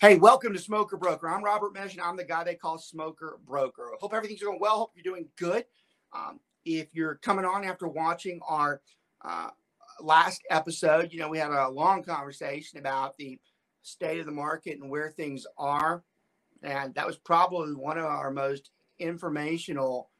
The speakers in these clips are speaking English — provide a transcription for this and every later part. Hey, welcome to Smoker Broker. I'm Robert Mech, and I'm the guy they call Smoker Broker. Hope everything's going well. Hope you're doing good. If you're coming on after watching our last episode, you know, we had a long conversation about the state of the market and where things are. And that was probably one of our most informational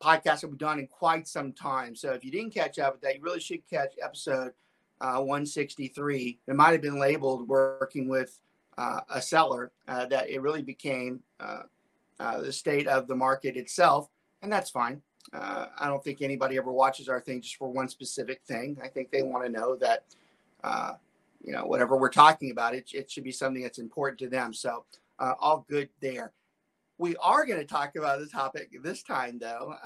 podcasts that we've done in quite some time. So if you didn't catch up with that, you really should catch episode 163. It might have been labeled working with a seller, that it really became the state of the market itself. And that's fine. I don't think anybody ever watches our thing just for one specific thing. I think they want to know that, you know, whatever we're talking about, it should be something that's important to them. So all good there. We are going to talk about the topic this time, though,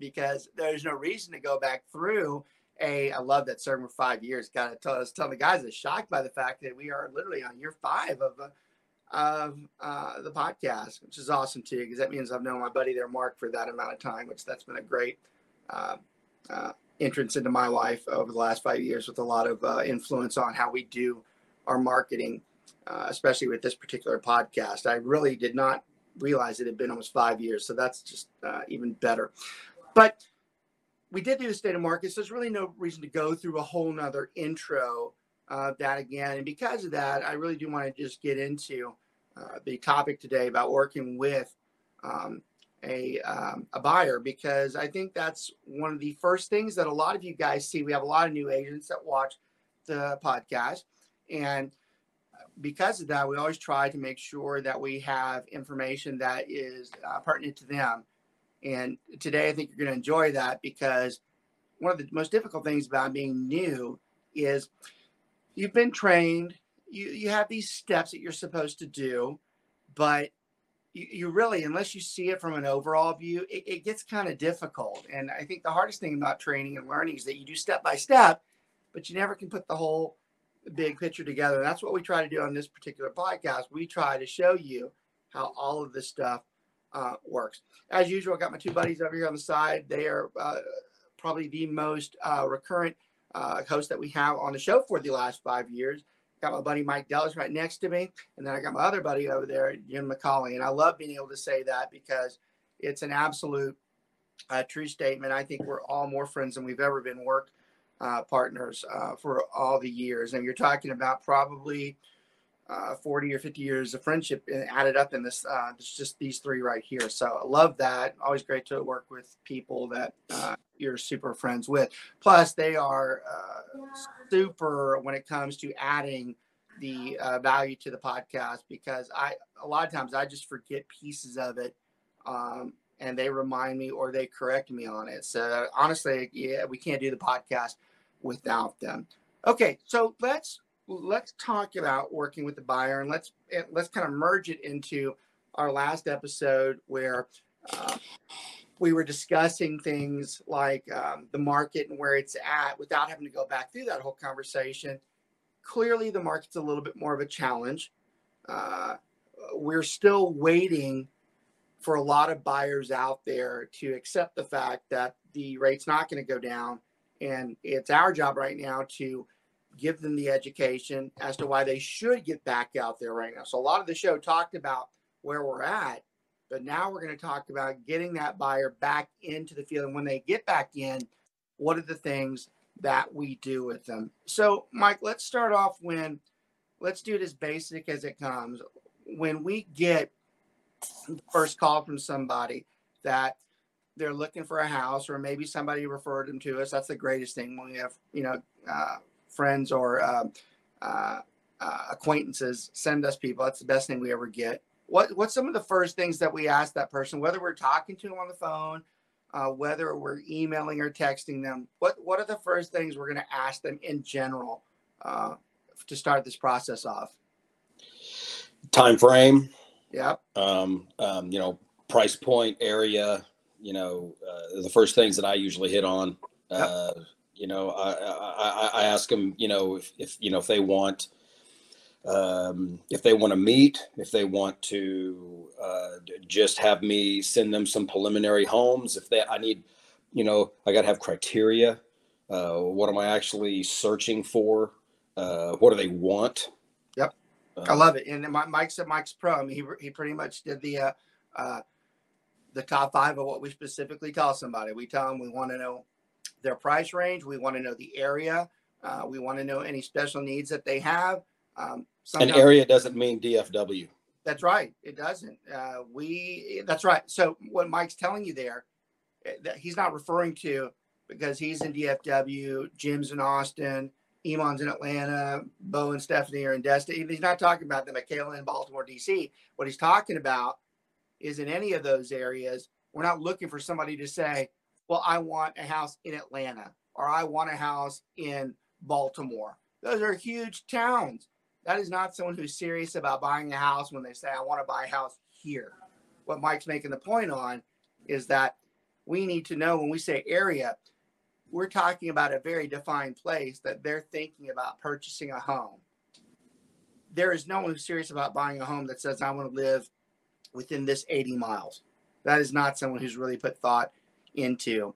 because there's no reason to go back through I love that serving for 5 years. Got to tell us, the guys are shocked by the fact that we are literally on year 5 of the podcast, which is awesome too, because that means I've known my buddy there, Mark, for that amount of time, which that's been a great entrance into my life over the last 5 years with a lot of influence on how we do our marketing, especially with this particular podcast. I really did not realize it had been almost 5 years, so that's just even better. But we did do the state of markets. So there's really no reason to go through a whole nother intro of that again. And because of that, I really do want to just get into the topic today about working with a buyer, because I think that's one of the first things that a lot of you guys see. We have a lot of new agents that watch the podcast. And because of that, we always try to make sure that we have information that is pertinent to them. And today, I think you're going to enjoy that, because one of the most difficult things about being new is you've been trained. You have these steps that you're supposed to do, but you really, unless you see it from an overall view, it gets kind of difficult. And I think the hardest thing about training and learning is that you do step by step, but you never can put the whole big picture together. And that's what we try to do on this particular podcast. We try to show you how all of this stuff works. As usual, I got my two buddies over here on the side. They are probably the most recurrent host that we have on the show for the last 5 years. Got my buddy Mike Dellis right next to me, and then I got my other buddy over there, Jim McCauley. And I love being able to say that, because it's an absolute true statement. I think we're all more friends than we've ever been work partners for all the years. And you're talking about probably 40 or 50 years of friendship added up in this, it's just these three right here. So I love that. Always great to work with people that you're super friends with. Plus, they are super when it comes to adding the value to the podcast, because a lot of times I just forget pieces of it, and they remind me or they correct me on it. So honestly, yeah, we can't do the podcast without them. Okay, so let's talk about working with the buyer, and let's kind of merge it into our last episode where we were discussing things like the market and where it's at without having to go back through that whole conversation. Clearly, the market's a little bit more of a challenge. We're still waiting for a lot of buyers out there to accept the fact that the rate's not going to go down, and it's our job right now to give them the education as to why they should get back out there right now. So a lot of the show talked about where we're at, but now we're going to talk about getting that buyer back into the field. And when they get back in, what are the things that we do with them? So, Mike, let's start off let's do it as basic as it comes. When we get the first call from somebody that they're looking for a house, or maybe somebody referred them to us, that's the greatest thing when we have, you know, friends or acquaintances send us people. That's the best thing we ever get. What's some of the first things that we ask that person, whether we're talking to them on the phone, whether we're emailing or texting them? What are the first things we're going to ask them in general to start this process off? Time frame. Yep. You know, price point, area. You know, the first things that I usually hit on. Yep. You know, I ask them, you know, if they want, to meet, if they want to just have me send them some preliminary homes, I got to have criteria. What am I actually searching for? What do they want? Yep. I love it. And Mike's pro. I mean, he pretty much did the top five of what we specifically tell somebody. We tell them we want to know their price range. We want to know the area. We want to know any special needs that they have. An area doesn't mean DFW. That's right. It doesn't. That's right. So what Mike's telling you there, that he's not referring to, because he's in DFW, Jim's in Austin, Iman's in Atlanta, Bo and Stephanie are in Destin. He's not talking about the Michaela in Baltimore, D.C. What he's talking about is in any of those areas, we're not looking for somebody to say, well, I want a house in Atlanta, or I want a house in Baltimore. Those are huge towns. That is not someone who's serious about buying a house when they say, I want to buy a house here. What Mike's making the point on is that we need to know, when we say area, we're talking about a very defined place that they're thinking about purchasing a home. There is no one who's serious about buying a home that says, I want to live within this 80 miles. That is not someone who's really put thought into,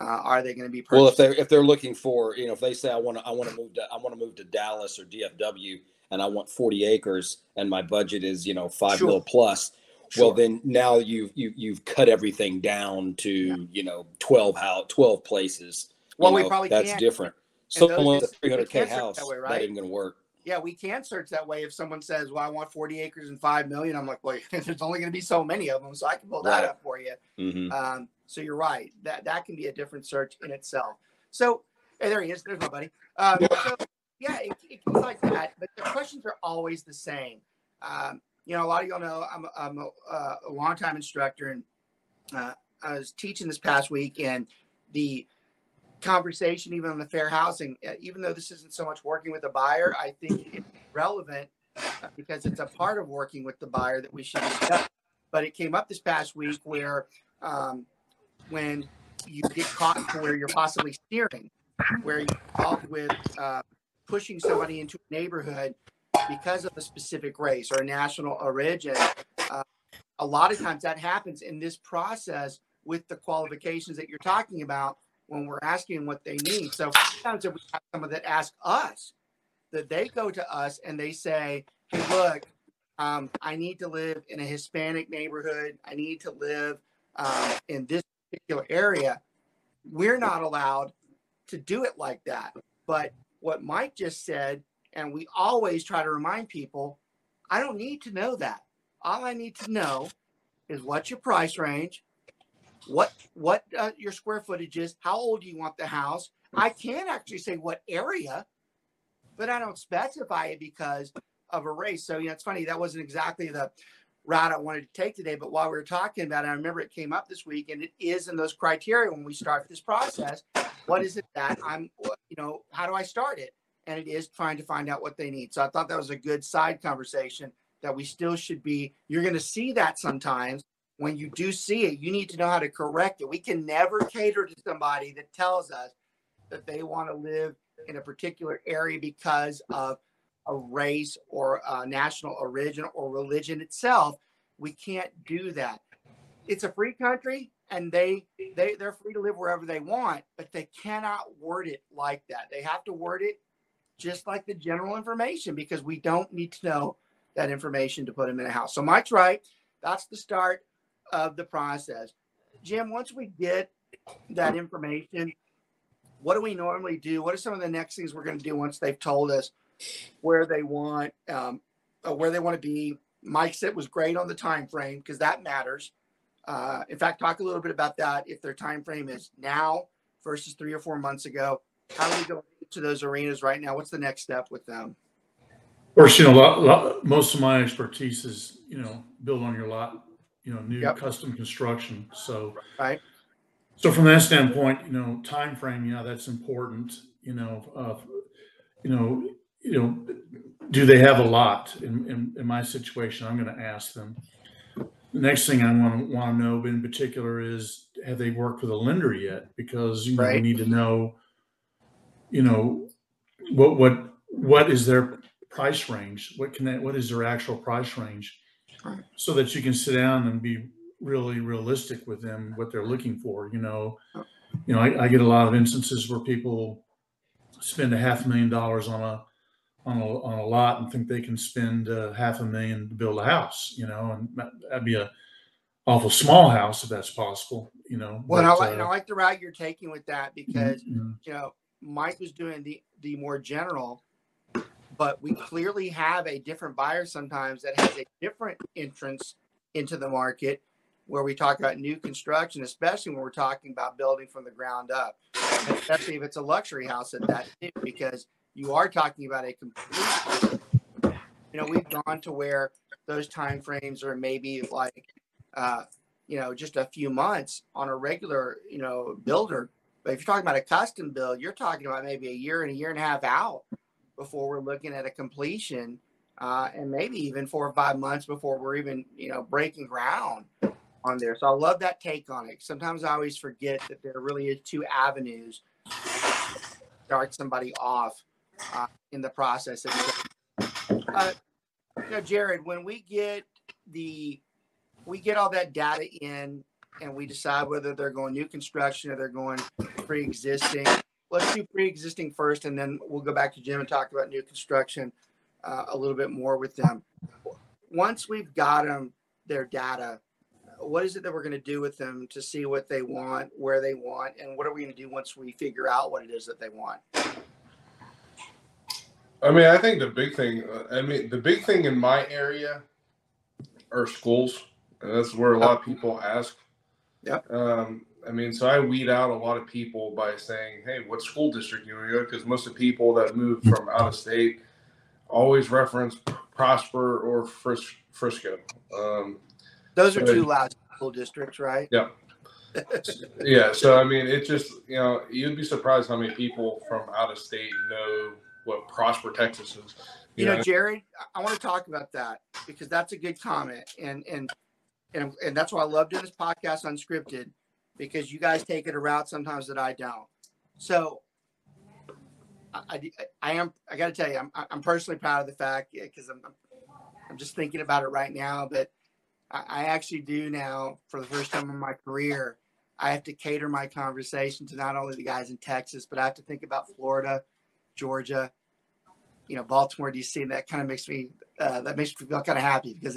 are they going to be purchasing? Well, if they're looking for, if they say, I want to move to Dallas or DFW, and I want 40 acres and my budget is, $5 sure. mil plus. Sure. Well, then now you've cut everything down to, 12 places. Well, we probably that's can't. Different. So long as a 300K house, that, way, right? That isn't going to work. Yeah, we can search that way. If someone says, well, I want 40 acres and 5 million, I'm like, well, there's only going to be so many of them, so I can pull that up for you. Mm-hmm. So you're right. That can be a different search in itself. So, hey, there he is. There's my buddy. So, yeah, it goes like that. But the questions are always the same. A lot of y'all know I'm a longtime instructor, and I was teaching this past week, and the conversation, even on the fair housing, even though this isn't so much working with the buyer, I think it's relevant because it's a part of working with the buyer that we should discuss. But it came up this past week where when you get caught to where you're possibly steering, where you're involved with pushing somebody into a neighborhood because of a specific race or a national origin, a lot of times that happens in this process with the qualifications that you're talking about when we're asking what they need. So sometimes if we have someone that asks us, that they go to us and they say, hey, look, I need to live in a Hispanic neighborhood. I need to live in this particular area. We're not allowed to do it like that. But what Mike just said, and we always try to remind people, I don't need to know that. All I need to know is what's your price range, what your square footage is, how old do you want the house. I can actually say what area, but I don't specify it because of a race. So, it's funny, that wasn't exactly the route I wanted to take today, but while we were talking about it, I remember it came up this week, and it is in those criteria when we start this process. What is it that I'm, how do I start it? And it is trying to find out what they need. So I thought that was a good side conversation that we still should be. You're going to see that sometimes. When you do see it, you need to know how to correct it. We can never cater to somebody that tells us that they want to live in a particular area because of a race or a national origin or religion itself. We can't do that. It's a free country, and they're free to live wherever they want, but they cannot word it like that. They have to word it just like the general information, because we don't need to know that information to put them in a house. So Mike's right. That's the start of the process. Jim, once we get that information, what do we normally do? What are some of the next things we're going to do once they've told us where they want to be? Mike said it was great on the time frame, because that matters. In fact, talk a little bit about that. If their time frame is now versus 3 or 4 months ago, how do we go to those arenas right now? What's the next step with them? Of course, most of my expertise is, build on your lot, new yep. custom construction. So, right. So from that standpoint, time frame, that's important. Do they have a lot? In my situation, I'm going to ask them. The next thing I want to know in particular is, have they worked with a lender yet? Because right. you need to know, what is their price range? What is their actual price range? So that you can sit down and be really realistic with them, what they're looking for. I get a lot of instances where people spend $500,000 on a on a lot and think they can spend $500,000 to build a house, you know, and that'd be a awful small house if that's possible, you know. Well, but, I like the route you're taking with that because, you know, Mike was doing the more general, but we clearly have a different buyer sometimes that has a different entrance into the market where we talk about new construction, especially when we're talking about building from the ground up, and especially if it's a luxury house at that too, because you are talking about a complete, you know, we've gone to where those timeframes are maybe like, you know, just a few months on a regular, you know, builder. But if you're talking about a custom build, you're talking about maybe a year and a half out before we're looking at a completion, and maybe even 4 or 5 months before we're even, you know, breaking ground on there. So I love that take on it. Sometimes I always forget that there really is two avenues to start somebody off in the process. You know, Jared, when we get all that data in and we decide whether they're going new construction or they're going pre-existing. Let's do pre-existing first, and then we'll go back to Jim and talk about new construction a little bit more with them. Once we've got them, their data, what is it that we're going to do with them to see what they want, where they want, and what are we going to do once we figure out what it is that they want? I mean, I think the big thing in my area are schools. That's where a lot of people ask. Yep. I mean, so I weed out a lot of people by saying, hey, what school district you want to go to? Because most of the people that move from out of state always reference Prosper or Frisco. Those are two loud school districts, right? Yeah. Yeah. So, I mean, it just, you know, you'd be surprised how many people from out of state know what Prosper, Texas is. You know, Jared, I want to talk about that because that's a good comment. And that's why I love doing this podcast unscripted, because you guys take it a route sometimes that I don't. So I got to tell you, I'm personally proud of the fact, because I'm just thinking about it right now, but I actually do now for the first time in my career, I have to cater my conversation to not only the guys in Texas, but I have to think about Florida, Georgia, you know, Baltimore, DC, and that kind of makes me, feel kind of happy because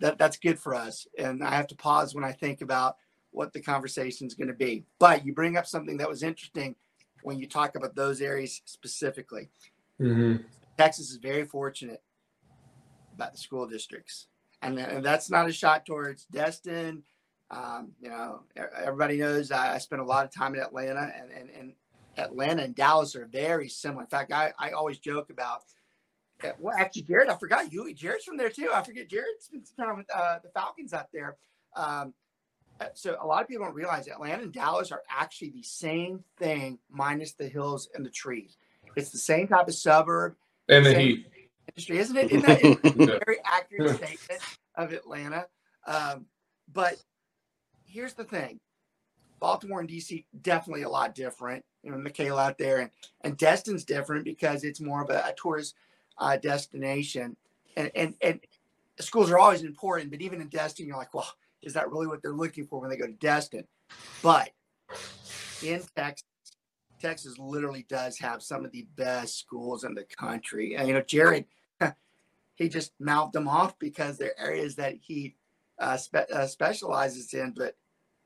that's good for us. And I have to pause when I think about what the conversation is going to be. But you bring up something that was interesting when you talk about those areas specifically. Mm-hmm. Texas is very fortunate about the school districts. And that's not a shot towards Destin. You know, everybody knows I spent a lot of time in Atlanta and Atlanta and Dallas are very similar. In fact, I always joke about, well, actually, Jared, I forgot you. Jared's from there, too. I forget Jared spends time with the Falcons out there. So a lot of people don't realize Atlanta and Dallas are actually the same thing minus the hills and the trees. It's the same type of suburb. And the heat. Industry, isn't it? Isn't that a very accurate statement of Atlanta? But here's the thing. Baltimore and D.C. definitely a lot different. You know, McHale out there. And Destin's different because it's more of a tourist destination, and schools are always important, but even in Destin, you're like, well, is that really what they're looking for when they go to Destin? But in Texas literally does have some of the best schools in the country. And, you know, Jared, he just mouthed them off because they're areas that he specializes in, but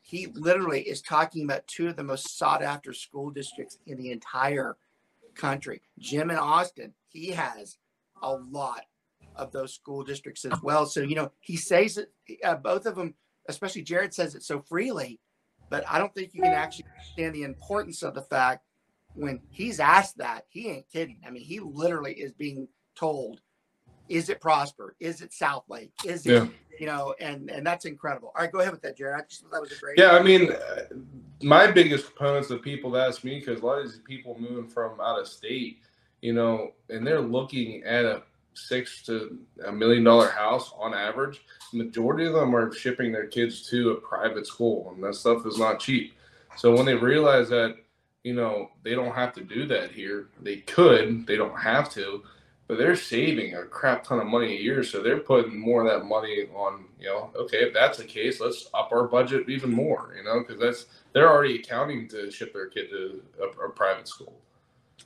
he literally is talking about two of the most sought after school districts in the entire country. Jim in Austin, he has a lot of those school districts as well. So, you know, he says it, both of them, especially Jared says it so freely, but I don't think you can actually understand the importance of the fact when he's asked that, he ain't kidding. I mean, he literally is being told, is it Prosper? Is it Southlake? Is it, you know, and that's incredible. All right, go ahead with that, Jared. I just thought that was a great. Yeah, I mean, my biggest components of people that ask me, because a lot of these people moving from out of state, you know, and they're looking at a $6 to $1 million house on average. The majority of them are shipping their kids to a private school, and that stuff is not cheap. So when they realize that, you know, they don't have to do that here, they could, they don't have to, but they're saving a crap ton of money a year. So they're putting more of that money on, you know, okay, if that's the case, let's up our budget even more, you know, because they're already accounting to ship their kid to a private school.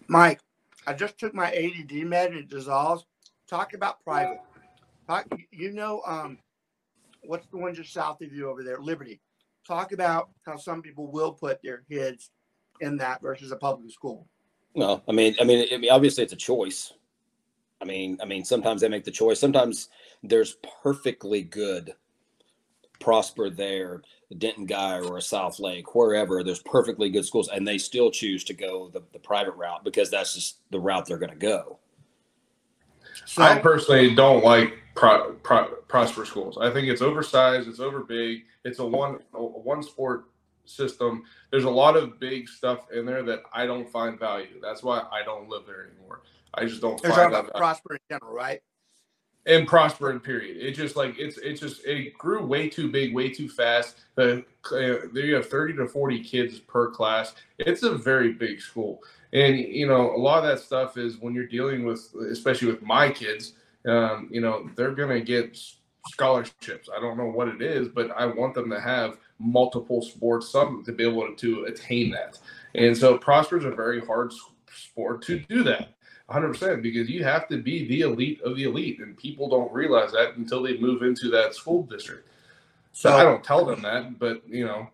Mike, I just took my ADD med, it dissolves. Talk about private. Talk, you know, what's the one just south of you over there? Liberty. Talk about how some people will put their kids in that versus a public school. No, I mean, obviously it's a choice. I mean, sometimes they make the choice. Sometimes there's perfectly good Prosper there, Denton Guyer or a Southlake, wherever, there's perfectly good schools, and they still choose to go the private route because that's just the route they're going to go. So, I personally don't like Prosper schools. I think it's oversized, it's overbig, it's a one sport system. There's a lot of big stuff in there that I don't find value. That's why I don't live there anymore. I just don't find that value. Prosper in general, right? And Prosper in period. It just like it grew way too big, way too fast. There you have 30 to 40 kids per class. It's a very big school, and you know a lot of that stuff is when you're dealing with, especially with my kids. You know they're gonna get scholarships. I don't know what it is, but I want them to have multiple sports, something to be able to attain that. And so Prosper's a very hard sport to do that. 100%, because you have to be the elite of the elite, and people don't realize that until they move into that school district. So I don't tell them that, but you know,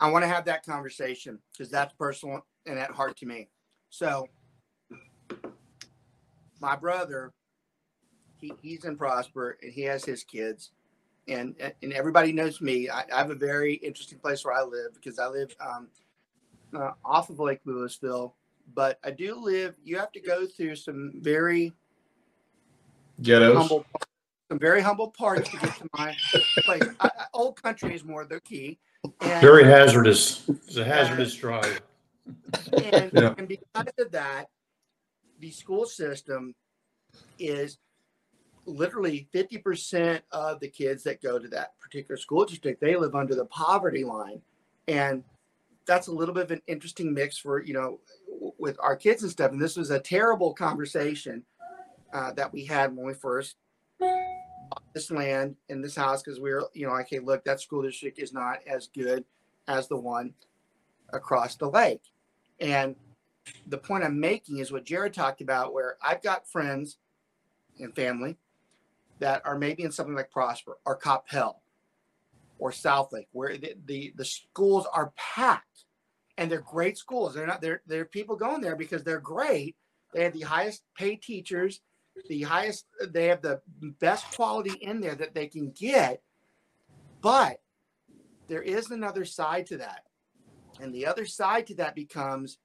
I want to have that conversation because that's personal and at heart to me. So my brother, he's in Prosper and he has his kids, and everybody knows me. I have a very interesting place where I live because I live off of Lake Lewisville. But I do live, you have to go through some very ghettos, some very humble parts to get to my place. Old country is more the key. And, very hazardous. It's a hazardous drive. And because of that, the school system is literally 50% of the kids that go to that particular school district, they live under the poverty line. And that's a little bit of an interesting mix for, you know, with our kids and stuff. And this was a terrible conversation that we had when we first bought this land in this house, because we were, you know, like, hey, look, that school district is not as good as the one across the lake. And the point I'm making is what Jared talked about, where I've got friends and family that are maybe in something like Prosper or Coppell or Southlake, where the schools are packed. And they're great schools. They're not. There are people going there because they're great. They have the highest paid teachers, the highest. They have the best quality in there that they can get. But there is another side to that, and the other side to that becomes: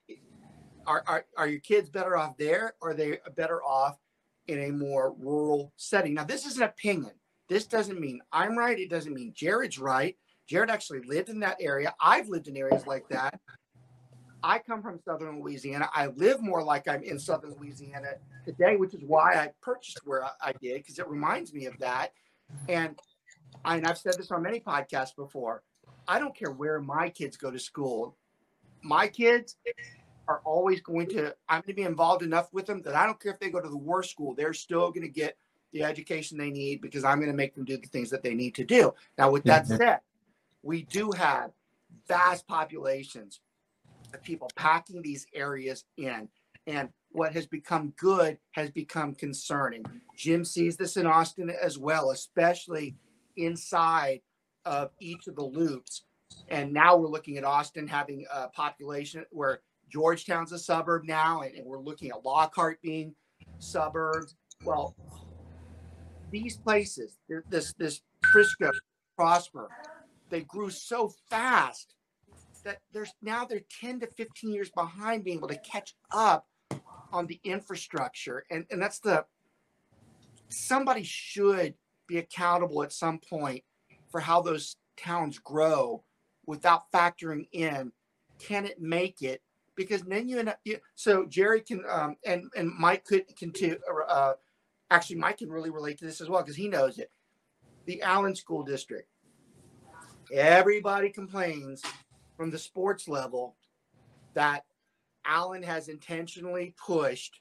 are your kids better off there, or are they better off in a more rural setting? Now, this is an opinion. This doesn't mean I'm right. It doesn't mean Jared's right. Jared actually lived in that area. I've lived in areas like that. I come from southern Louisiana. I live more like I'm in southern Louisiana today, which is why I purchased where I did, because it reminds me of that. And I've said this on many podcasts before. I don't care where my kids go to school. My kids are always going to, I'm going to be involved enough with them that I don't care if they go to the worst school. They're still going to get the education they need because I'm going to make them do the things that they need to do. Now, with that said, we do have vast populations of people packing these areas in. And what has become good has become concerning. Jim sees this in Austin as well, especially inside of each of the loops. And now we're looking at Austin having a population where Georgetown's a suburb now, and we're looking at Lockhart being suburbs. Well, these places, this Frisco, Prosper, they grew so fast that they're 10 to 15 years behind being able to catch up on the infrastructure. And that's somebody should be accountable at some point for how those towns grow without factoring in, can it make it? Because then you end up, so Jerry can, and Mike can too, actually Mike can really relate to this as well because he knows it. The Allen School District. Everybody complains from the sports level that Allen has intentionally pushed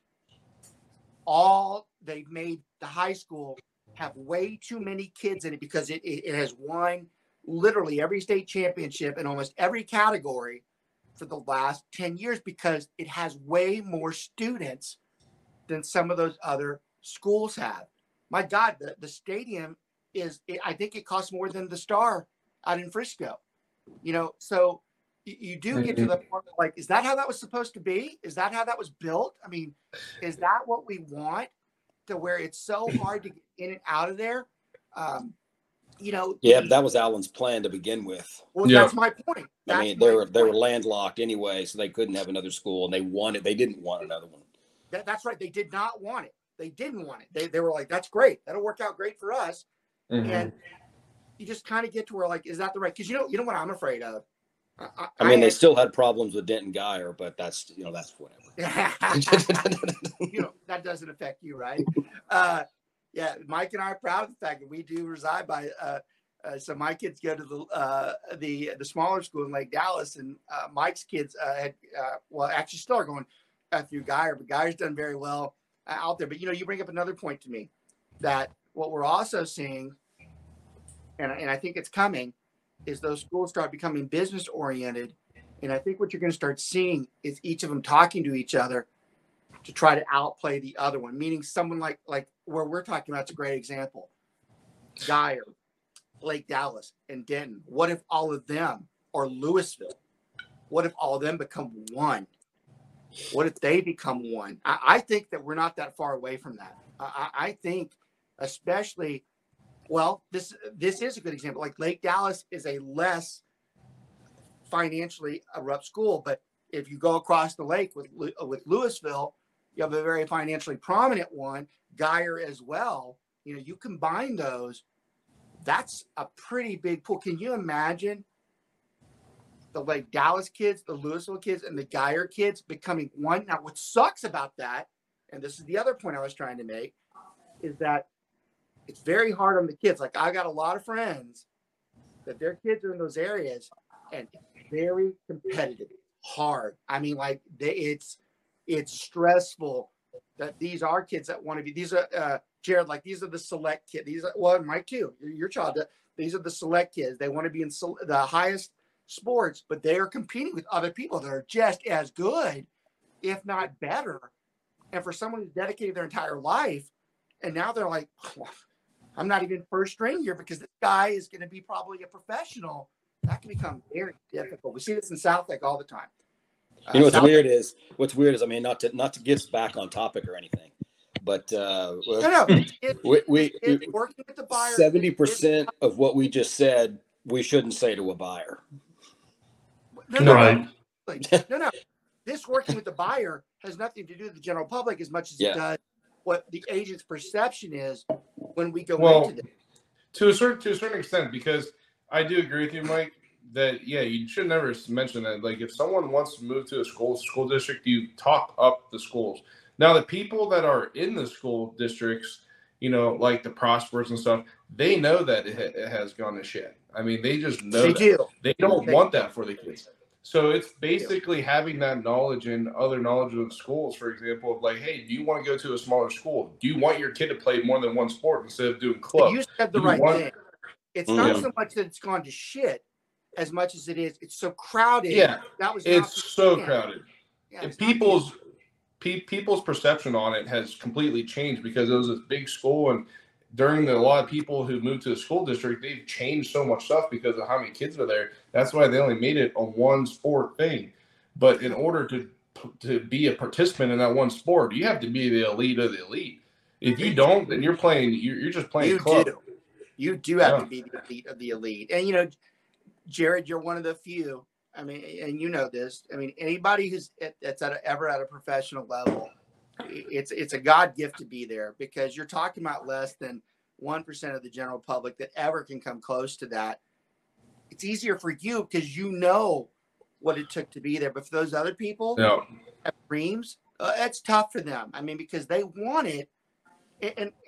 all, they've made the high school have way too many kids in it because it has won literally every state championship in almost every category for the last 10 years because it has way more students than some of those other schools have. My God, the stadium is, I think it costs more than the Star out in Frisco, you know? So you do get to the point of like, is that how that was supposed to be? Is that how that was built? I mean, is that what we want, to where it's so hard to get in and out of there? You know, yeah, that was Allen's plan to begin with. Well, yeah, that's my point. That's, I mean, they were landlocked anyway, so they couldn't have another school, and they didn't want another one. That's right. They did not want it. They didn't want it. They were like, that's great. That'll work out great for us. Mm-hmm. And you just kind of get to where like, is that the right? Because you know what I'm afraid of. I mean, they still had problems with Denton Guyer, but that's, you know, that's whatever. You know, that doesn't affect you, right? Yeah, Mike and I are proud of the fact that we do reside by. So my kids go to the smaller school in Lake Dallas, and Mike's kids actually still are going through Guyer, but Guyer's done very well out there. But you know, you bring up another point to me, that what we're also seeing, and I think it's coming, is those schools start becoming business oriented, and I think what you're going to start seeing is each of them talking to each other to try to outplay the other one. Meaning someone like where we're talking about, it's a great example. Guyer, Lake Dallas, and Denton. What if all of them, or Lewisville, what if all of them become one? What if they become one? I think that we're not that far away from that. I think especially, well, this is a good example. Like Lake Dallas is a less financially erupt school, but if you go across the lake with Lewisville, you have a very financially prominent one, Guyer as well. You know, you combine those, that's a pretty big pool. Can you imagine the Lake Dallas kids, the Lewisville kids, and the Guyer kids becoming one? Now, what sucks about that, and this is the other point I was trying to make, is that it's very hard on the kids. Like, I got a lot of friends that their kids are in those areas, and it's very competitive, hard. I mean, like, it's stressful. That these are kids that want to be, these are Jared, like these are the select kids. These are, well, Mike too, your child, these are the select kids. They want to be in the highest sports, but they are competing with other people that are just as good, if not better. And for someone who's dedicated their entire life, and now they're like, oh, I'm not even first string here because this guy is going to be probably a professional. That can become very difficult. We see this in Southlake all the time. You know, what's weird is, I mean, not to get back on topic or anything, but we working with the buyer. 70% of what we just said, we shouldn't say to a buyer. No. This working with the buyer has nothing to do with the general public as much as it does what the agent's perception is when we go into this. To a certain extent, because I do agree with you, Mike, that, yeah, you should never mention that. Like, if someone wants to move to a school district, you talk up the schools. Now, the people that are in the school districts, you know, like the Prospers and stuff, they know that it has gone to shit. I mean, they just know that. They don't want that for the kids. So it's basically having that knowledge and other knowledge of schools, for example, of like, hey, do you want to go to a smaller school? Do you want your kid to play more than one sport instead of doing club? You said the right thing. It's not so much that it's gone to shit as much as it is. It's so crowded. Yeah, it's so crowded. Yeah, it's people's perception on it has completely changed because it was a big school. And during a lot of people who moved to the school district, they've changed so much stuff because of how many kids are there. That's why they only made it a one sport thing. But in order to be a participant in that one sport, you have to be the elite of the elite. If you don't, then you're playing. You're just playing club. You do have to be the elite of the elite. And, you know, Jared, you're one of the few. I mean, and you know this. I mean, anybody who's ever at a professional level, it's a God gift to be there because you're talking about less than 1% of the general public that ever can come close to that. It's easier for you because you know what it took to be there. But for those other people who have dreams, it's tough for them. I mean, because they want it.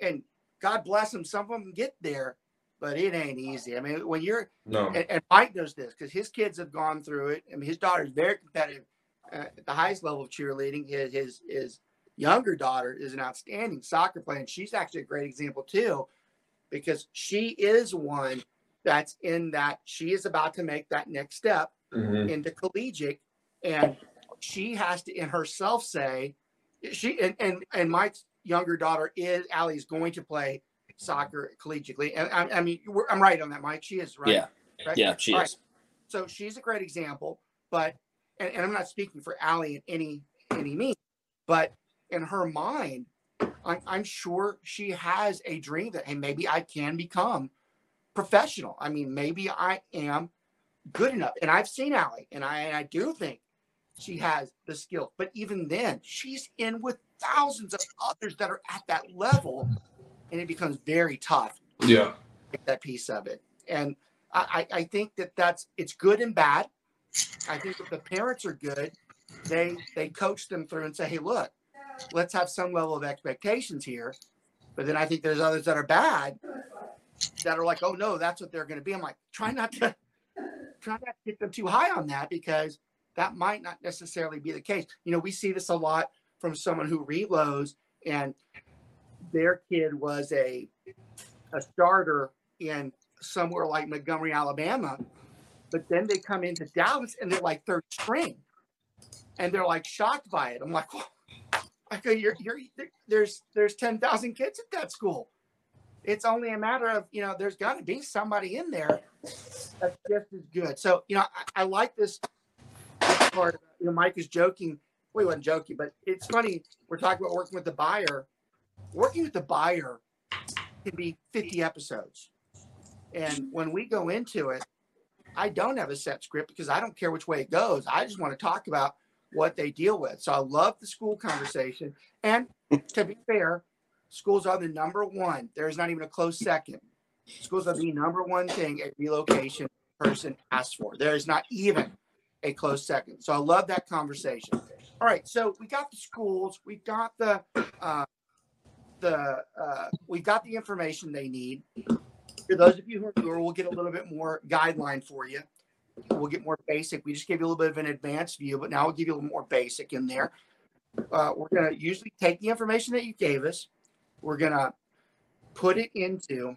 And God bless them. Some of them get there, but it ain't easy. I mean, when you're and Mike knows this because his kids have gone through it. I mean, his daughter's very competitive at the highest level of cheerleading. His younger daughter is an outstanding soccer player, and she's actually a great example too, because she is one that's in that she is about to make that next step into collegiate, and she has to in herself say, she and Mike's younger daughter Allie's going to play soccer collegiately. And I mean, I'm right on that, Mike. She is, right? Yeah. Right? Yeah, she is. So she's a great example, but, and I'm not speaking for Allie in any means, but in her mind, I'm sure she has a dream that, hey, maybe I can become professional. I mean, maybe I am good enough. And I've seen Allie, and I do think she has the skill. But even then, she's in with thousands of others that are at that level, and it becomes very tough. Yeah, to get that piece of it. And I think it's good and bad. I think if the parents are good, they coach them through and say, hey, look, let's have some level of expectations here. But then I think there's others that are bad that are like, oh no, that's what they're going to be. I'm like, try not to get them too high on that, because that might not necessarily be the case. You know, we see this a lot from someone who reloads, and their kid was a starter in somewhere like Montgomery, Alabama, but then they come into Dallas and they're like third string, and they're like shocked by it. I'm like, well, okay, there's 10,000 kids at that school. It's only a matter of, you know, there's got to be somebody in there that's just as good. So, you know, I like this part. You know, Mike is joking. Well, he wasn't joking, but it's funny. We're talking about working with the buyer. Working with the buyer can be 50 episodes. And when we go into it, I don't have a set script because I don't care which way it goes. I just want to talk about what they deal with. So I love the school conversation. And to be fair, schools are the number one. There's not even a close second. Schools are the number one thing a relocation person asks for. There is not even a close second. So I love that conversation. All right. So we got the schools. We got the information they need. For those of you who are newer, we'll get a little bit more guideline for you. We'll get more basic. We just gave you a little bit of an advanced view, but now we'll give you a little more basic in there. We're going to usually take the information that you gave us. We're going to put it into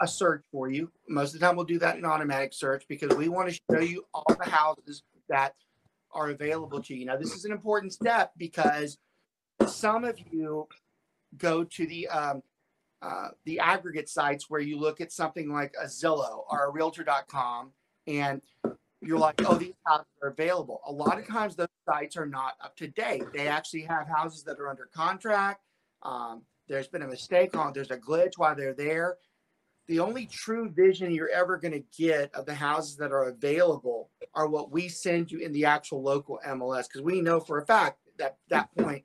a search for you. Most of the time we'll do that in automatic search because we want to show you all the houses that are available to you. Now, this is an important step because some of you go to the aggregate sites where you look at something like a Zillow or a Realtor.com, and you're like, oh, these houses are available. A lot of times those sites are not up to date. They actually have houses that are under contract. There's been a mistake on, there's a glitch while they're there. The only true vision you're ever going to get of the houses that are available are what we send you in the actual local MLS, because we know for a fact that at that point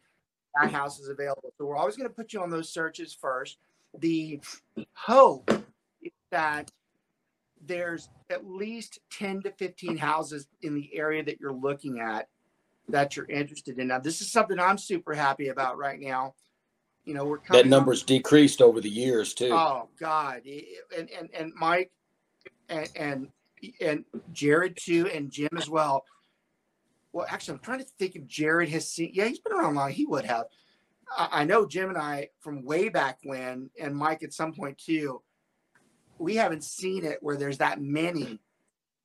that house is available. So we're always going to put you on those searches first. The hope is that there's at least 10 to 15 houses in the area that you're looking at that you're interested in. Now, this is something I'm super happy about right now. You know, that number's decreased over the years too. Oh God. And Mike and Jared too, and Jim as well. Well, actually I'm trying to think if Jared has seen, yeah, he's been around long. He would have. I know Jim and I from way back when, and Mike at some point too, we haven't seen it where there's that many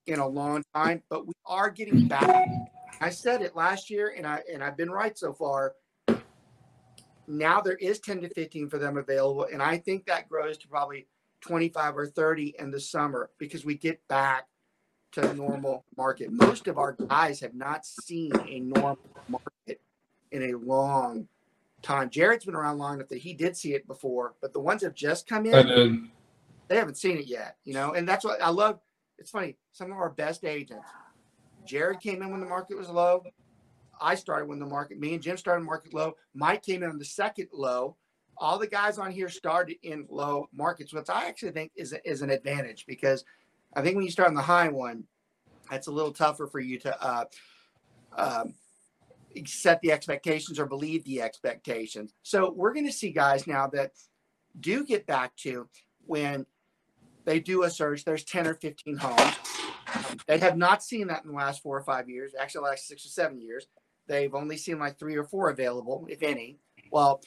in a long time, but we are getting back. I said it last year, and I've been right so far. Now there is 10 to 15 for them available, and I think that grows to probably 25 or 30 in the summer because we get back to normal market. Most of our guys have not seen a normal market in a long time. Jared's been around long enough that he did see it before, but the ones that have just come in, they haven't seen it yet, you know. And that's what I love. It's funny, some of our best agents, Jared came in when the market was low. I started when the market, me and Jim started market low. Mike came in on the second low. All the guys on here started in low markets, which I actually think is an advantage, because I think when you start on the high one, that's a little tougher for you to set the expectations or believe the expectations. So we're going to see guys now that do get back to when they do a search, there's 10 or 15 homes. They have not seen that in the last 4 or 5 years, actually the last 6 or 7 years. They've only seen like 3 or 4 available, if any. Well,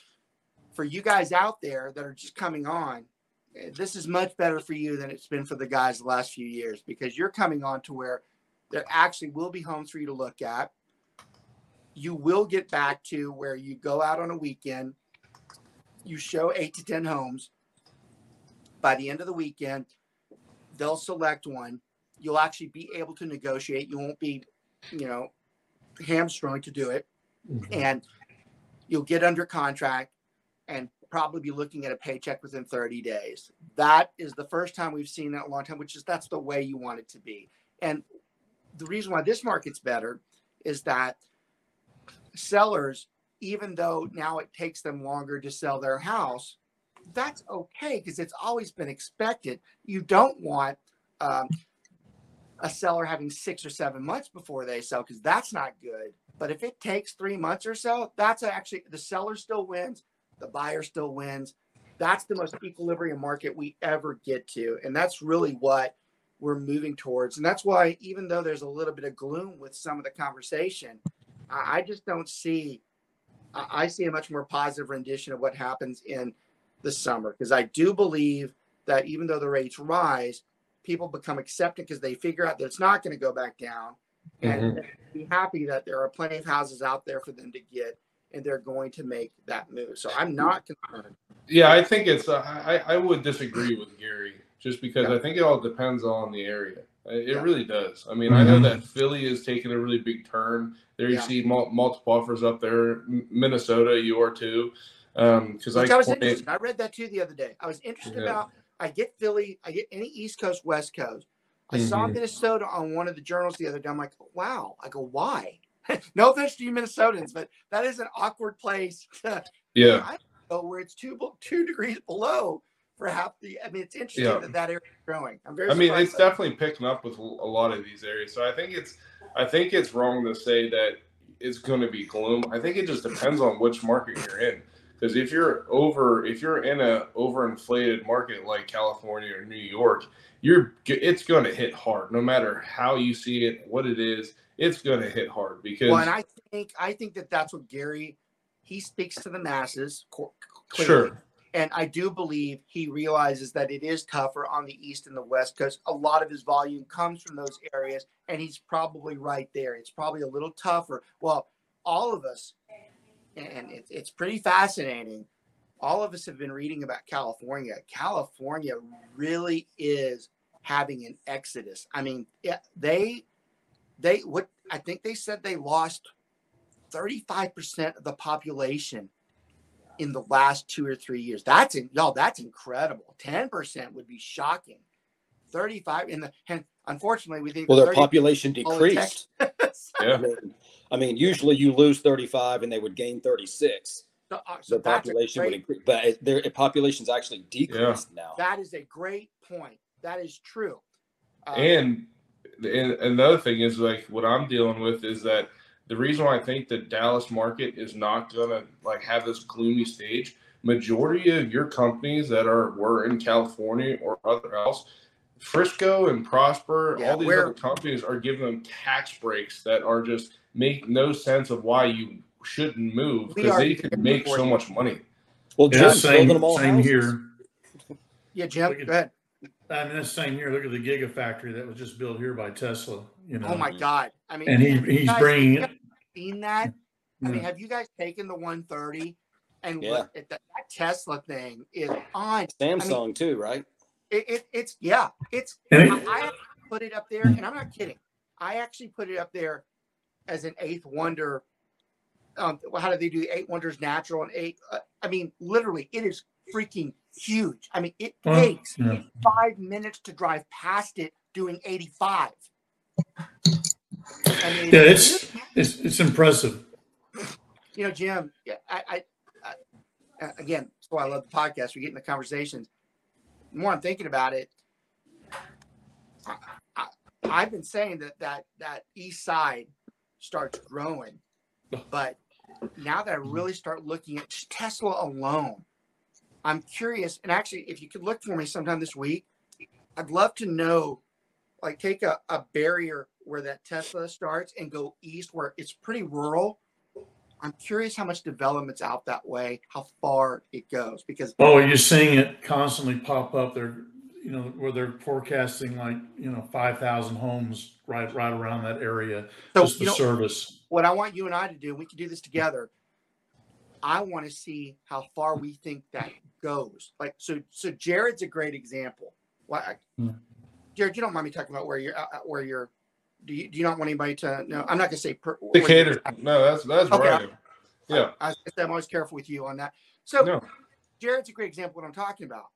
for you guys out there that are just coming on, this is much better for you than it's been for the guys the last few years, because you're coming on to where there actually will be homes for you to look at. you will get back to where you go out on a weekend, you show 8 to 10 homes. By the end of the weekend, they'll select one. You'll actually be able to negotiate. You won't be, you know, hamstrung to do it. Mm-hmm. And you'll get under contract and probably be looking at a paycheck within 30 days. That is the first time we've seen that in a long time, which is that's the way you want it to be. And the reason why this market's better is that sellers, even though now it takes them longer to sell their house, that's okay because it's always been expected. You don't want a seller having 6 or 7 months before they sell because that's not good. But if it takes 3 months or so, that's actually the seller still wins. The buyer still wins. That's the most equilibrium market we ever get to. And that's really what we're moving towards. And that's why, even though there's a little bit of gloom with some of the conversation, I just don't see, I see a much more positive rendition of what happens in the summer. Because I do believe that even though the rates rise, people become accepted because they figure out that it's not going to go back down. Mm-hmm. And be happy that there are plenty of houses out there for them to get. And they're going to make that move. So I'm not concerned. Yeah, I think it's, I would disagree with Gary just because I think it all depends on the area. It really does. I mean, I know that Philly is taking a really big turn. There you see multiple offers up there. Minnesota, you are too. I was interested. I read that too the other day. I was interested about, I get Philly, I get any East Coast, West Coast. I saw Minnesota on one of the journals the other day. I'm like, wow. I go, why? No offense to you Minnesotans, but that is an awkward place. I don't know where it's two degrees below for half the. I mean, it's interesting that area is growing. It's definitely picking up with a lot of these areas. So I think it's wrong to say that it's going to be gloom. I think it just depends on which market you're in. Because if you're in a overinflated market like California or New York, it's going to hit hard no matter how you see it, what it is. It's going to hit hard because. Well, and I think that that's what Gary, he speaks to the masses. Clearly. Sure. And I do believe he realizes that it is tougher on the East and the West Coast. A lot of his volume comes from those areas, and he's probably right there. It's probably a little tougher. Well, all of us, and it's pretty fascinating. All of us have been reading about California. California really is having an exodus. I mean, I think they said they lost 35% of the population in the last 2 or 3 years. That's incredible. 10% would be shocking. 35 and unfortunately we think their population decreased. I mean, usually you lose 35 and they would gain 36. So the population would increase, but their population's actually decreased now. That is a great point. That is true. And another thing is like what I'm dealing with is that the reason why I think the Dallas market is not going to like have this gloomy stage, majority of your companies that were in California or other else, Frisco and Prosper, all these other companies are giving them tax breaks that are just make no sense of why you shouldn't move because they could make so much money. Well, just same here. Yeah, Jim, go ahead. I mean, that's the same here. Look at the gigafactory that was just built here by Tesla. You know, oh my God! I mean, and he's bringing it. Seen that? I mean, have you guys taken the 130 and look at that Tesla thing? Is on Samsung too, right? It's. I put it up there, and I'm not kidding. I actually put it up there as an eighth wonder. How do they do 8 wonders natural and 8? I mean, literally, it is freaking huge. I mean, it takes 5 minutes to drive past it doing 85. I mean, it's impressive. You know, Jim, I again, that's why I love the podcast. We're getting the conversations. The more I'm thinking about it, I've been saying that East Side starts growing, but now that I really start looking at Tesla alone, I'm curious, and actually, if you could look for me sometime this week, I'd love to know, like take a barrier where that Tesla starts and go east where it's pretty rural. I'm curious how much development's out that way, how far it goes. Because you're seeing it constantly pop up. They're you know, where they're forecasting like, you know, 5,000 homes right around that area. So, just the service. What I want you and I to do, we can do this together. I want to see how far we think that goes. Like, so Jared's a great example. Why, Jared, you don't mind me talking about where you're, do you not want anybody to know? I'm not going to say. Decatur. No, that's okay, right. Yeah. I'm always careful with you on that. So no. Jared's a great example of what I'm talking about.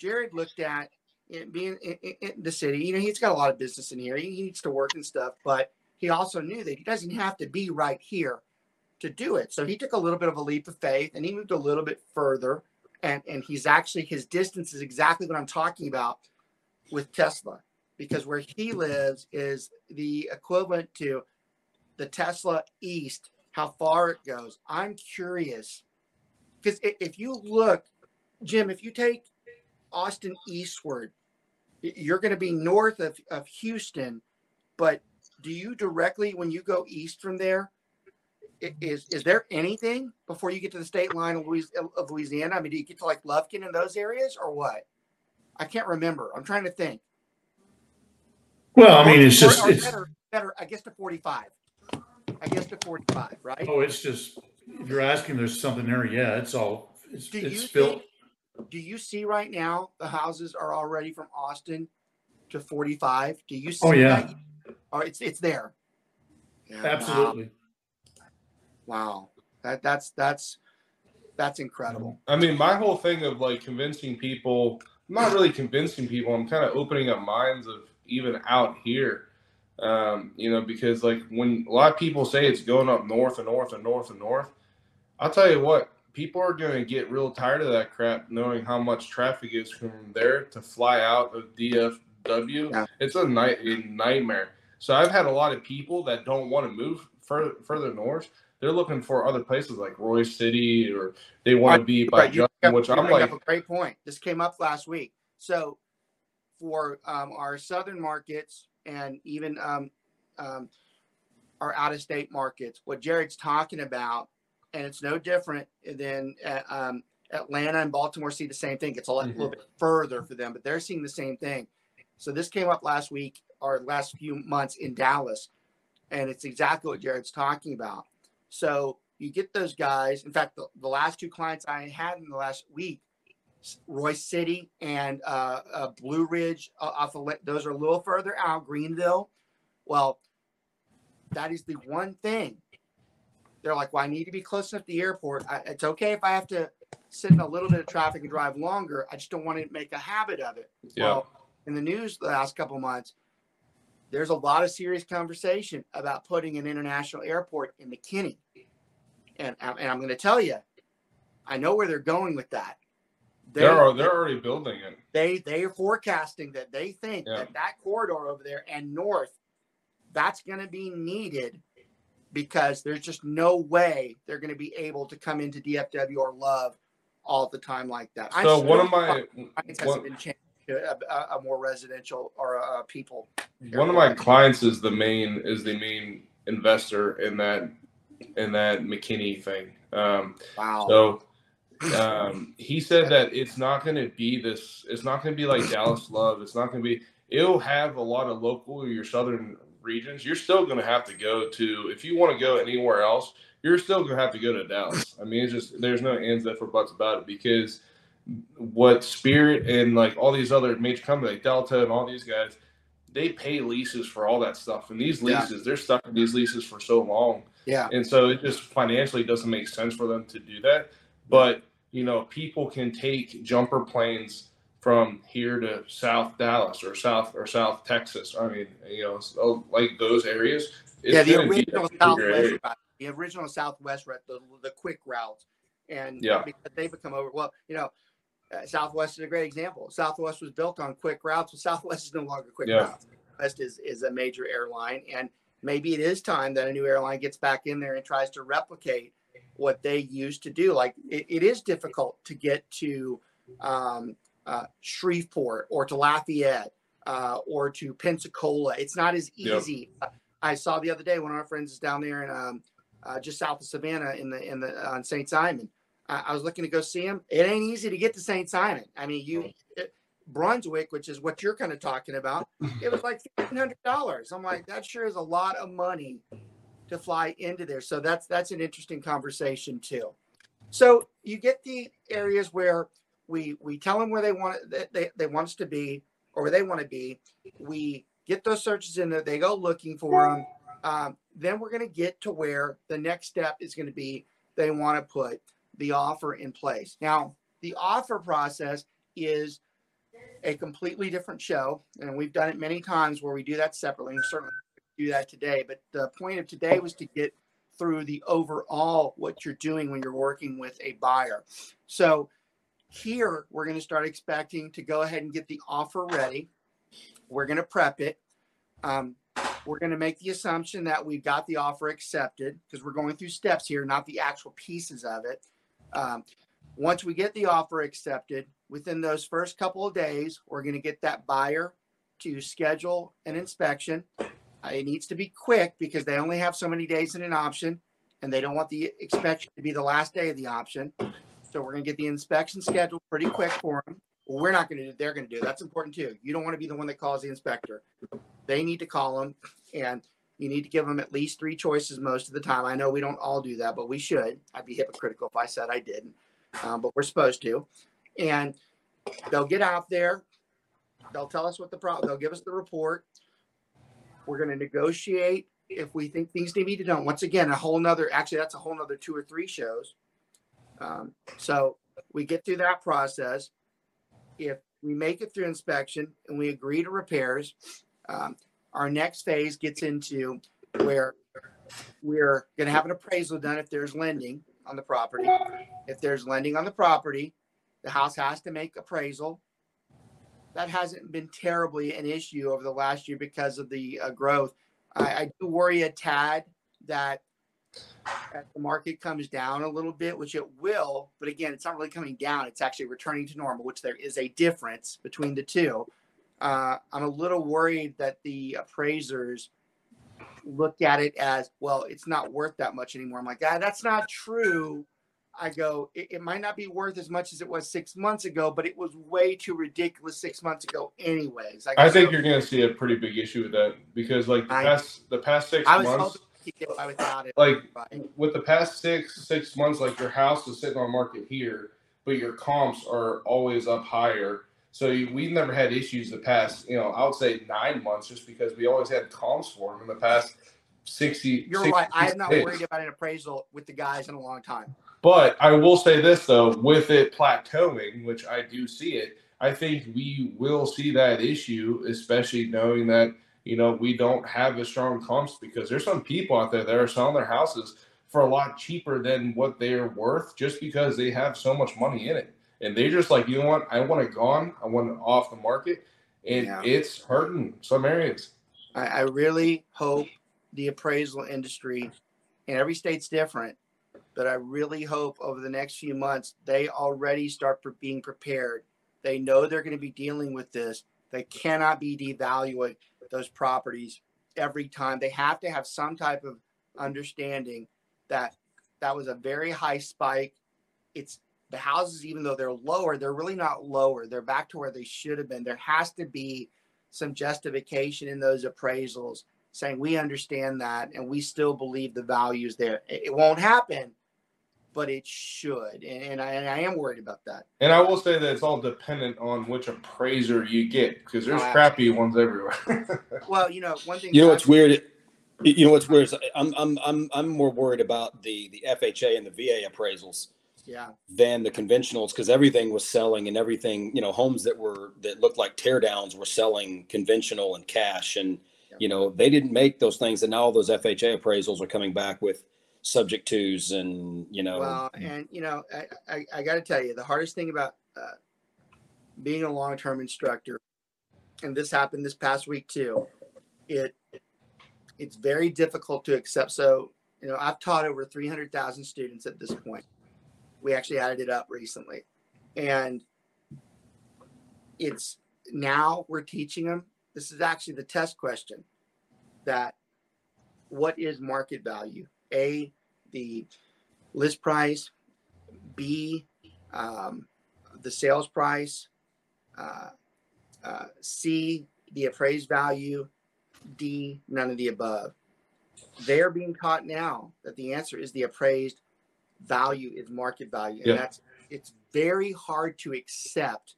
Jared looked at it being in the city. You know, he's got a lot of business in here. He needs to work and stuff, but he also knew that he doesn't have to be right here to do it. So he took a little bit of a leap of faith and he moved a little bit further. And he's actually, his distance is exactly what I'm talking about with Tesla, because where he lives is the equivalent to the Tesla East, how far it goes. I'm curious, because if you look, Jim, if you take Austin eastward, you're going to be north of Houston, but do you directly, when you go east from there, is there anything before you get to the state line of Louisiana? I mean, do you get to like Lufkin and those areas or what? I can't remember. I'm trying to think. Well, I mean, it's just better. I guess to 45. Right? Oh, it's just, if you're asking, there's something there. Yeah, it's all. It's built. Do you see right now the houses are already from Austin to 45? Do you see? Oh yeah. That? Oh, it's there. Yeah, absolutely. Wow. That's incredible. I mean, my whole thing of like convincing people, I'm not really convincing people. I'm kind of opening up minds of even out here, you know, because like when a lot of people say it's going up north, I'll tell you what, people are going to get real tired of that crap, knowing how much traffic is from there to fly out of DFW. Yeah. It's a nightmare. So I've had a lot of people that don't want to move further north. They're looking for other places like Royse City, or they want to be by Justin, which I'm like. A great point. This came up last week. So for our southern markets and even our out-of-state markets, what Jared's talking about, and it's no different than Atlanta and Baltimore see the same thing. It's a little bit further for them, but they're seeing the same thing. So this came up last week or last few months in Dallas, and it's exactly what Jared's talking about. So you get those guys. In fact, the last two clients I had in the last week, Royse City and Blue Ridge, those are a little further out, Greenville. Well, that is the one thing. They're like, well, I need to be close enough to the airport. It's okay if I have to sit in a little bit of traffic and drive longer. I just don't want to make a habit of it. Yeah. Well, in the news the last couple of months, there's a lot of serious conversation about putting an international airport in McKinney. And I'm going to tell you, I know where they're going with that. They're already building it. They are forecasting that they think that corridor over there and north, that's going to be needed, because there's just no way they're going to be able to come into DFW or Love all the time like that. So hasn't been changed to a more residential or a people. One of my clients is the main investor in that McKinney thing. Wow. So he said that it's not going to be this. It's not going to be like Dallas Love. It's not going to be. It'll have a lot of local, your southern regions. You're still going to have to go to, if you want to go anywhere else, you're still going to have to go to Dallas. I mean, it's just, there's no ands, ifs, or buts about it, because what Spirit and like all these other major companies like Delta and all these guys, they pay leases for all that stuff. And these leases, they're stuck in these leases for so long. Yeah. And so it just financially doesn't make sense for them to do that. But, you know, people can take jumper planes from here to South Dallas or South Texas. I mean, you know, so like those areas. The original Southwest route, the quick routes. And because they become over. Well, you know, Southwest is a great example. Southwest was built on quick routes, but Southwest is no longer quick routes. Southwest is a major airline. And maybe it is time that a new airline gets back in there and tries to replicate what they used to do. Like it is difficult to get to Shreveport or to Lafayette or to Pensacola. It's not as easy. I saw the other day one of our friends is down there in just south of Savannah in the on St. Simon. I was looking to go see him. It ain't easy to get to St. Simon. I mean, Brunswick, which is what you're kind of talking about, it was like $1,500. I'm like, that sure is a lot of money to fly into there. So that's an interesting conversation too. So you get the areas where we tell them where they want it, they want us to be, or where they want to be. We get those searches in there. They go looking for them. Then we're going to get to where the next step is going to be. They want to put the offer in place. Now, the offer process is a completely different show. And we've done it many times where we do that separately. And certainly do that today. But the point of today was to get through the overall what you're doing when you're working with a buyer. So here, we're going to start expecting to go ahead and get the offer ready. We're going to prep it. We're going to make the assumption that we got the offer accepted because we're going through steps here, not the actual pieces of it. Once we get the offer accepted, within those first couple of days, we're going to get that buyer to schedule an inspection. It needs to be quick because they only have so many days in an option, and they don't want the inspection to be the last day of the option. So we're going to get the inspection scheduled pretty quick for them. Well, we're not going to do, they're going to do. That's important too. You don't want to be the one that calls the inspector. They need to call them, and you need to give them at least three choices most of the time. I know we don't all do that, but we should. I'd be hypocritical if I said I didn't, but we're supposed to. And they'll get out there. They'll tell us what the problem, they'll give us the report. We're going to negotiate if we think things need to be done. Once again, that's a whole nother two or three shows. So we get through that process. If we make it through inspection and we agree to repairs, our next phase gets into where we're going to have an appraisal done if there's lending on the property. If there's lending on the property, the house has to make appraisal. That hasn't been terribly an issue over the last year because of the growth. I do worry a tad that as the market comes down a little bit, which it will, but again, it's not really coming down. It's actually returning to normal, which there is a difference between the two. I'm a little worried that the appraisers look at it as, well, it's not worth that much anymore. I'm like, that's not true. I go, it might not be worth as much as it was 6 months ago, but it was way too ridiculous 6 months ago anyways. I think you're going to see a pretty big issue with that because like the past 6 months, like with the past six months, like your house is sitting on market here, but your comps are always up higher. So we've never had issues the past, I would say 9 months, just because we always had comps for them in the past 60. You're 60 right. I am not worried about an appraisal with the guys in a long time. But I will say this though, with it plateauing, which I do see it, I think we will see that issue, especially knowing that we don't have as strong comps because there's some people out there that are selling their houses for a lot cheaper than what they're worth just because they have so much money in it. And they're just like, you know what? I want it gone. I want it off the market. And it's hurting some areas. I really hope the appraisal industry, and every state's different, but I really hope over the next few months, they already start being prepared. They know they're going to be dealing with this. They cannot be devaluing those properties every time. They have to have some type of understanding that that was a very high spike. It's the houses, even though they're lower, they're really not lower. They're back to where they should have been. There has to be some justification in those appraisals saying we understand that and we still believe the value is there. It won't happen, but it should. And I am worried about that. And I will say that it's all dependent on which appraiser you get because there's crappy ones everywhere. Well, one thing. You know what's weird is I'm more worried about the FHA and the VA appraisals. Yeah. Than the conventionals because everything was selling and everything, homes that looked like teardowns were selling conventional and cash and they didn't make those things and now all those FHA appraisals are coming back with subject twos and I got to tell you the hardest thing about being a long-term instructor, and this happened this past week too, it's very difficult to accept. So I've taught over 300,000 students at this point. We actually added it up recently, and it's now we're teaching them. This is actually the test question that what is market value? A, the list price, B, the sales price, C, the appraised value, D, none of the above. They're being taught now that the answer is the appraised value is market value. And it's very hard to accept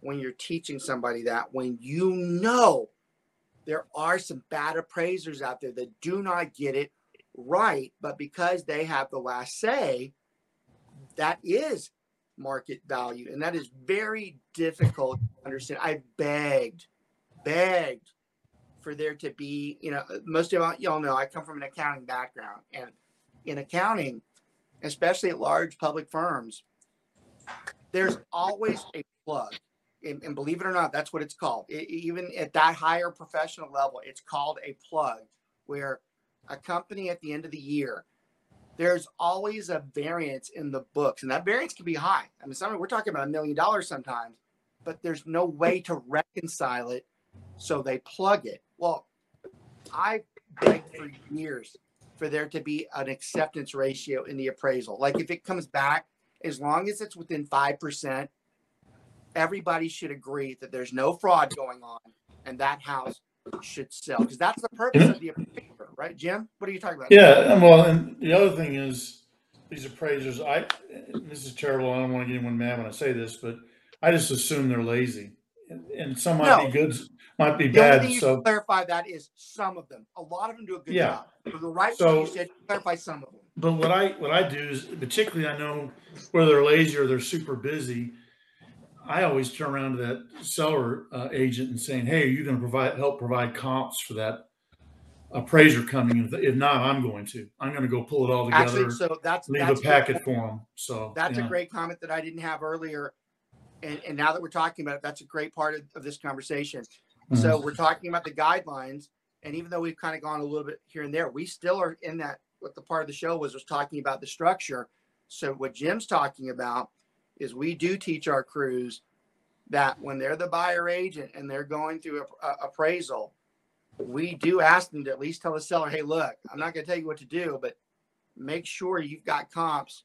when you're teaching somebody that, when you know there are some bad appraisers out there that do not get it right, but because they have the last say, that is market value. And that is very difficult to understand. I begged for there to be, you know, most of y'all know I come from an accounting background, and in accounting, especially at large public firms, there's always a plug. And believe it or not, that's what it's called. Even at that higher professional level, it's called a plug, where a company at the end of the year, there's always a variance in the books. And that variance can be high. I mean, we're talking about $1 million sometimes, but there's no way to reconcile it. So they plug it. Well, I begged for years for there to be an acceptance ratio in the appraisal. Like if it comes back, as long as it's within 5%, everybody should agree that there's no fraud going on and that house should sell, because that's the purpose of the appraiser, right, Jim? What are you talking about? Yeah, well, and the other thing is these appraisers, this is terrible. I don't want to get anyone mad when I say this, but I just assume they're lazy, and some might be good, might be bad. Only thing you so clarify that is some of them. A lot of them do a good job. But the right thing you said, clarify some of them. But what I do is, particularly I know whether they're lazy or they're super busy, I always turn around to that seller agent and saying, "Hey, are you going to help provide comps for that appraiser coming? If not, I'm going to go pull it all together." Actually, so that's a packet for them. So that's a great comment that I didn't have earlier, and now that we're talking about it, that's a great part of this conversation. Mm-hmm. So we're talking about the guidelines, and even though we've kind of gone a little bit here and there, we still are in that. What the part of the show was talking about the structure. So what Jim's talking about is we do teach our crews that when they're the buyer agent and they're going through appraisal, we do ask them to at least tell the seller, "Hey, look, I'm not going to tell you what to do, but make sure you've got comps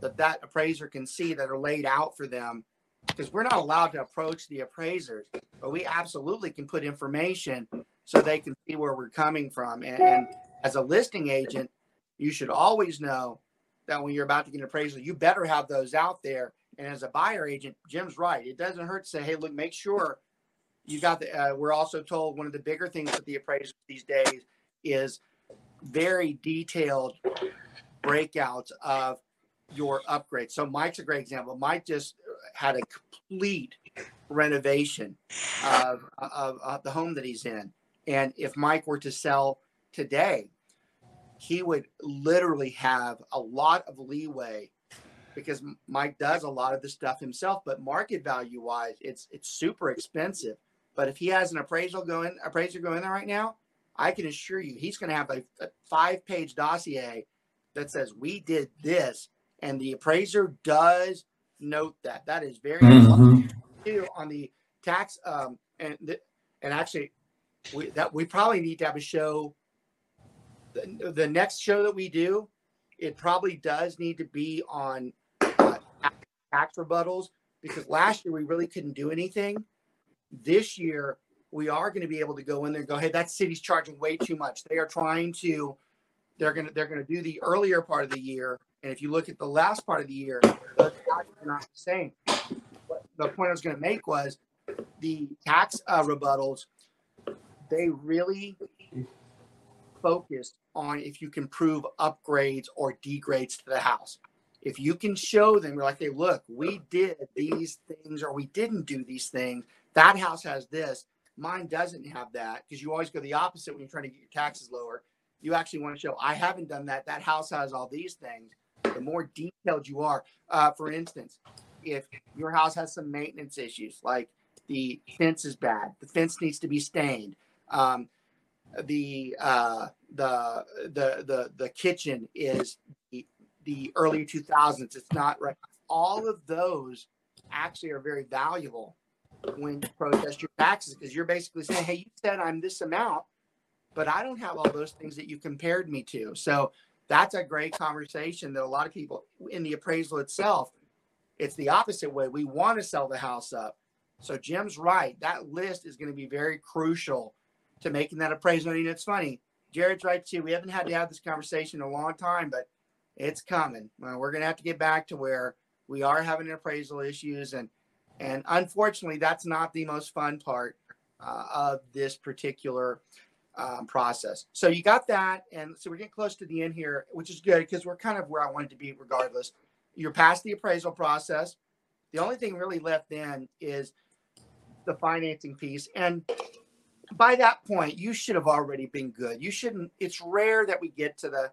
that appraiser can see that are laid out for them," because we're not allowed to approach the appraisers, but we absolutely can put information so they can see where we're coming from. And as a listing agent, you should always know that when you're about to get an appraisal, you better have those out there. And as a buyer agent, Jim's right. It doesn't hurt to say, "Hey, look, make sure you got the," we're also told one of the bigger things with the appraisals these days is very detailed breakouts of your upgrades. So Mike's a great example. Mike just had a complete renovation of the home that he's in. And if Mike were to sell today, he would literally have a lot of leeway because Mike does a lot of the stuff himself, but market value wise, it's super expensive. But if he has an appraiser going there right now, I can assure you, he's going to have a 5-page dossier that says we did this. And the appraiser does note that. That is very important. Mm-hmm. On the tax. And actually we probably need to have a show. The next show that we do, it probably does need to be on tax rebuttals, because last year we really couldn't do anything. This year, we are going to be able to go in there and go, "Hey, that city's charging way too much. They are trying to, they're going to do the earlier part of the year. And if you look at the last part of the year, those taxes are not the same." But the point I was going to make was the tax rebuttals, they really focused on if you can prove upgrades or degrades to the house. If you can show them, you're like, "Hey, look, we did these things or we didn't do these things. That house has this. Mine doesn't have that." Because you always go the opposite when you're trying to get your taxes lower. You actually want to show, "I haven't done that. That house has all these things." The more detailed you are, for instance, if your house has some maintenance issues, like the fence is bad, the fence needs to be stained. The kitchen is the early 2000s. It's not right. All of those actually are very valuable when you protest your taxes, because you're basically saying, "Hey, you said I'm this amount, but I don't have all those things that you compared me to." So that's a great conversation that a lot of people in the appraisal itself, it's the opposite way. We want to sell the house up. So Jim's right. That list is going to be very crucial to making that appraisal. And it's funny, Jared's right too. We haven't had to have this conversation in a long time, but it's coming. Well, we're going to have to get back to where we are having appraisal issues. And unfortunately, that's not the most fun part of this particular process. So you got that. And so we're getting close to the end here, which is good because we're kind of where I wanted to be regardless. You're past the appraisal process. The only thing really left then is the financing piece. And by that point, you should have already been good. You shouldn't. It's rare that we get to the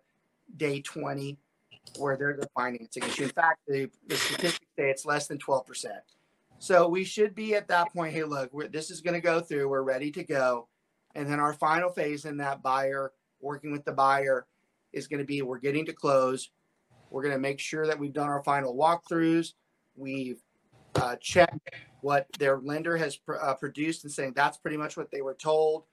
day 20 where there's a financing issue. In fact, the statistics say it's less than 12%. So we should be at that point, hey, look, this is going to go through. We're ready to go. And then our final phase in that buyer, working with the buyer, is going to be we're getting to close. We're going to make sure that we've done our final walkthroughs. We've checked what their lender has produced and saying that's pretty much what they were told.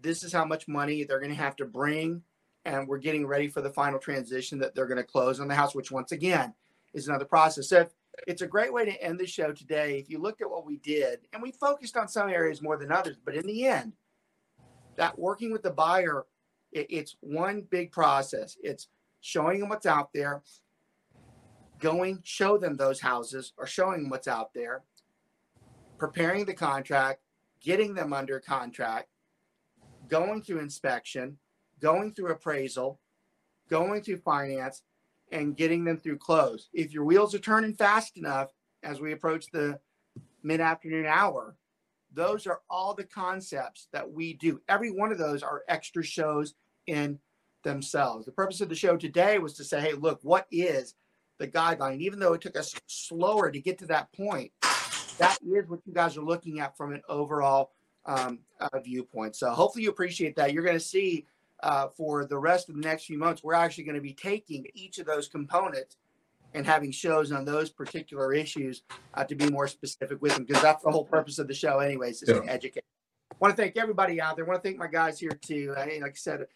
This is how much money they're going to have to bring. And we're getting ready for the final transition that they're going to close on the house, which once again is another process. So it's a great way to end the show today. If you looked at what we did, and we focused on some areas more than others, but in the end, that working with the buyer, it's one big process. It's showing them what's out there, going, show them those houses or showing them what's out there, preparing the contract, getting them under contract, going through inspection, going through appraisal, going through finance, and getting them through close. If your wheels are turning fast enough as we approach the mid-afternoon hour, those are all the concepts that we do. Every one of those are extra shows in themselves. The purpose of the show today was to say, hey, look, what is the guideline? Even though it took us slower to get to that point, that is what you guys are looking at from an overall viewpoint. So hopefully you appreciate that. You're going to see for the rest of the next few months, we're actually going to be taking each of those components and having shows on those particular issues to be more specific with them, because that's the whole purpose of the show anyways, is to educate. I want to thank everybody out there. I want to thank my guys here too. I mean, like I said,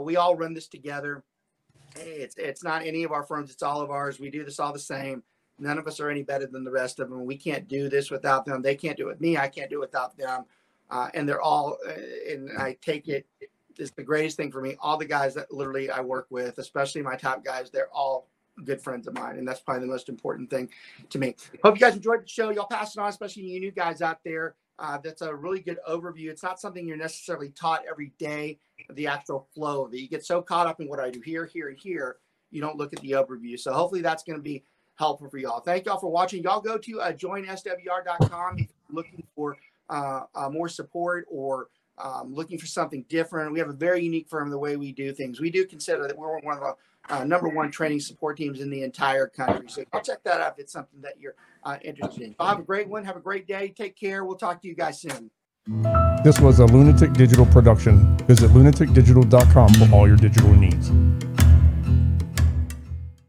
we all run this together. It's not any of our firms. It's all of ours. We do this all the same. None of us are any better than the rest of them. We can't do this without them. They can't do it with me. I can't do it without them. And they're all, and I take it, it's the greatest thing for me. All the guys that literally I work with, especially my top guys, they're all good friends of mine. And that's probably the most important thing to me. Hope you guys enjoyed the show. Y'all pass it on, especially you new guys out there. That's a really good overview. It's not something you're necessarily taught every day, the actual flow that you get so caught up in what I do here, here, and here, you don't look at the overview. So hopefully that's going to be helpful for y'all. Thank y'all for watching. Y'all go to joinswr.com if you're looking for more support or looking for something different. We have a very unique firm the way we do things. We do consider that we're one of the #1 training support teams in the entire country. So I'll check that out if it's something that you're interested in. Have a great one. Have a great day. Take care. We'll talk to you guys soon. This was a Lunatic Digital production. Visit lunaticdigital.com for all your digital needs.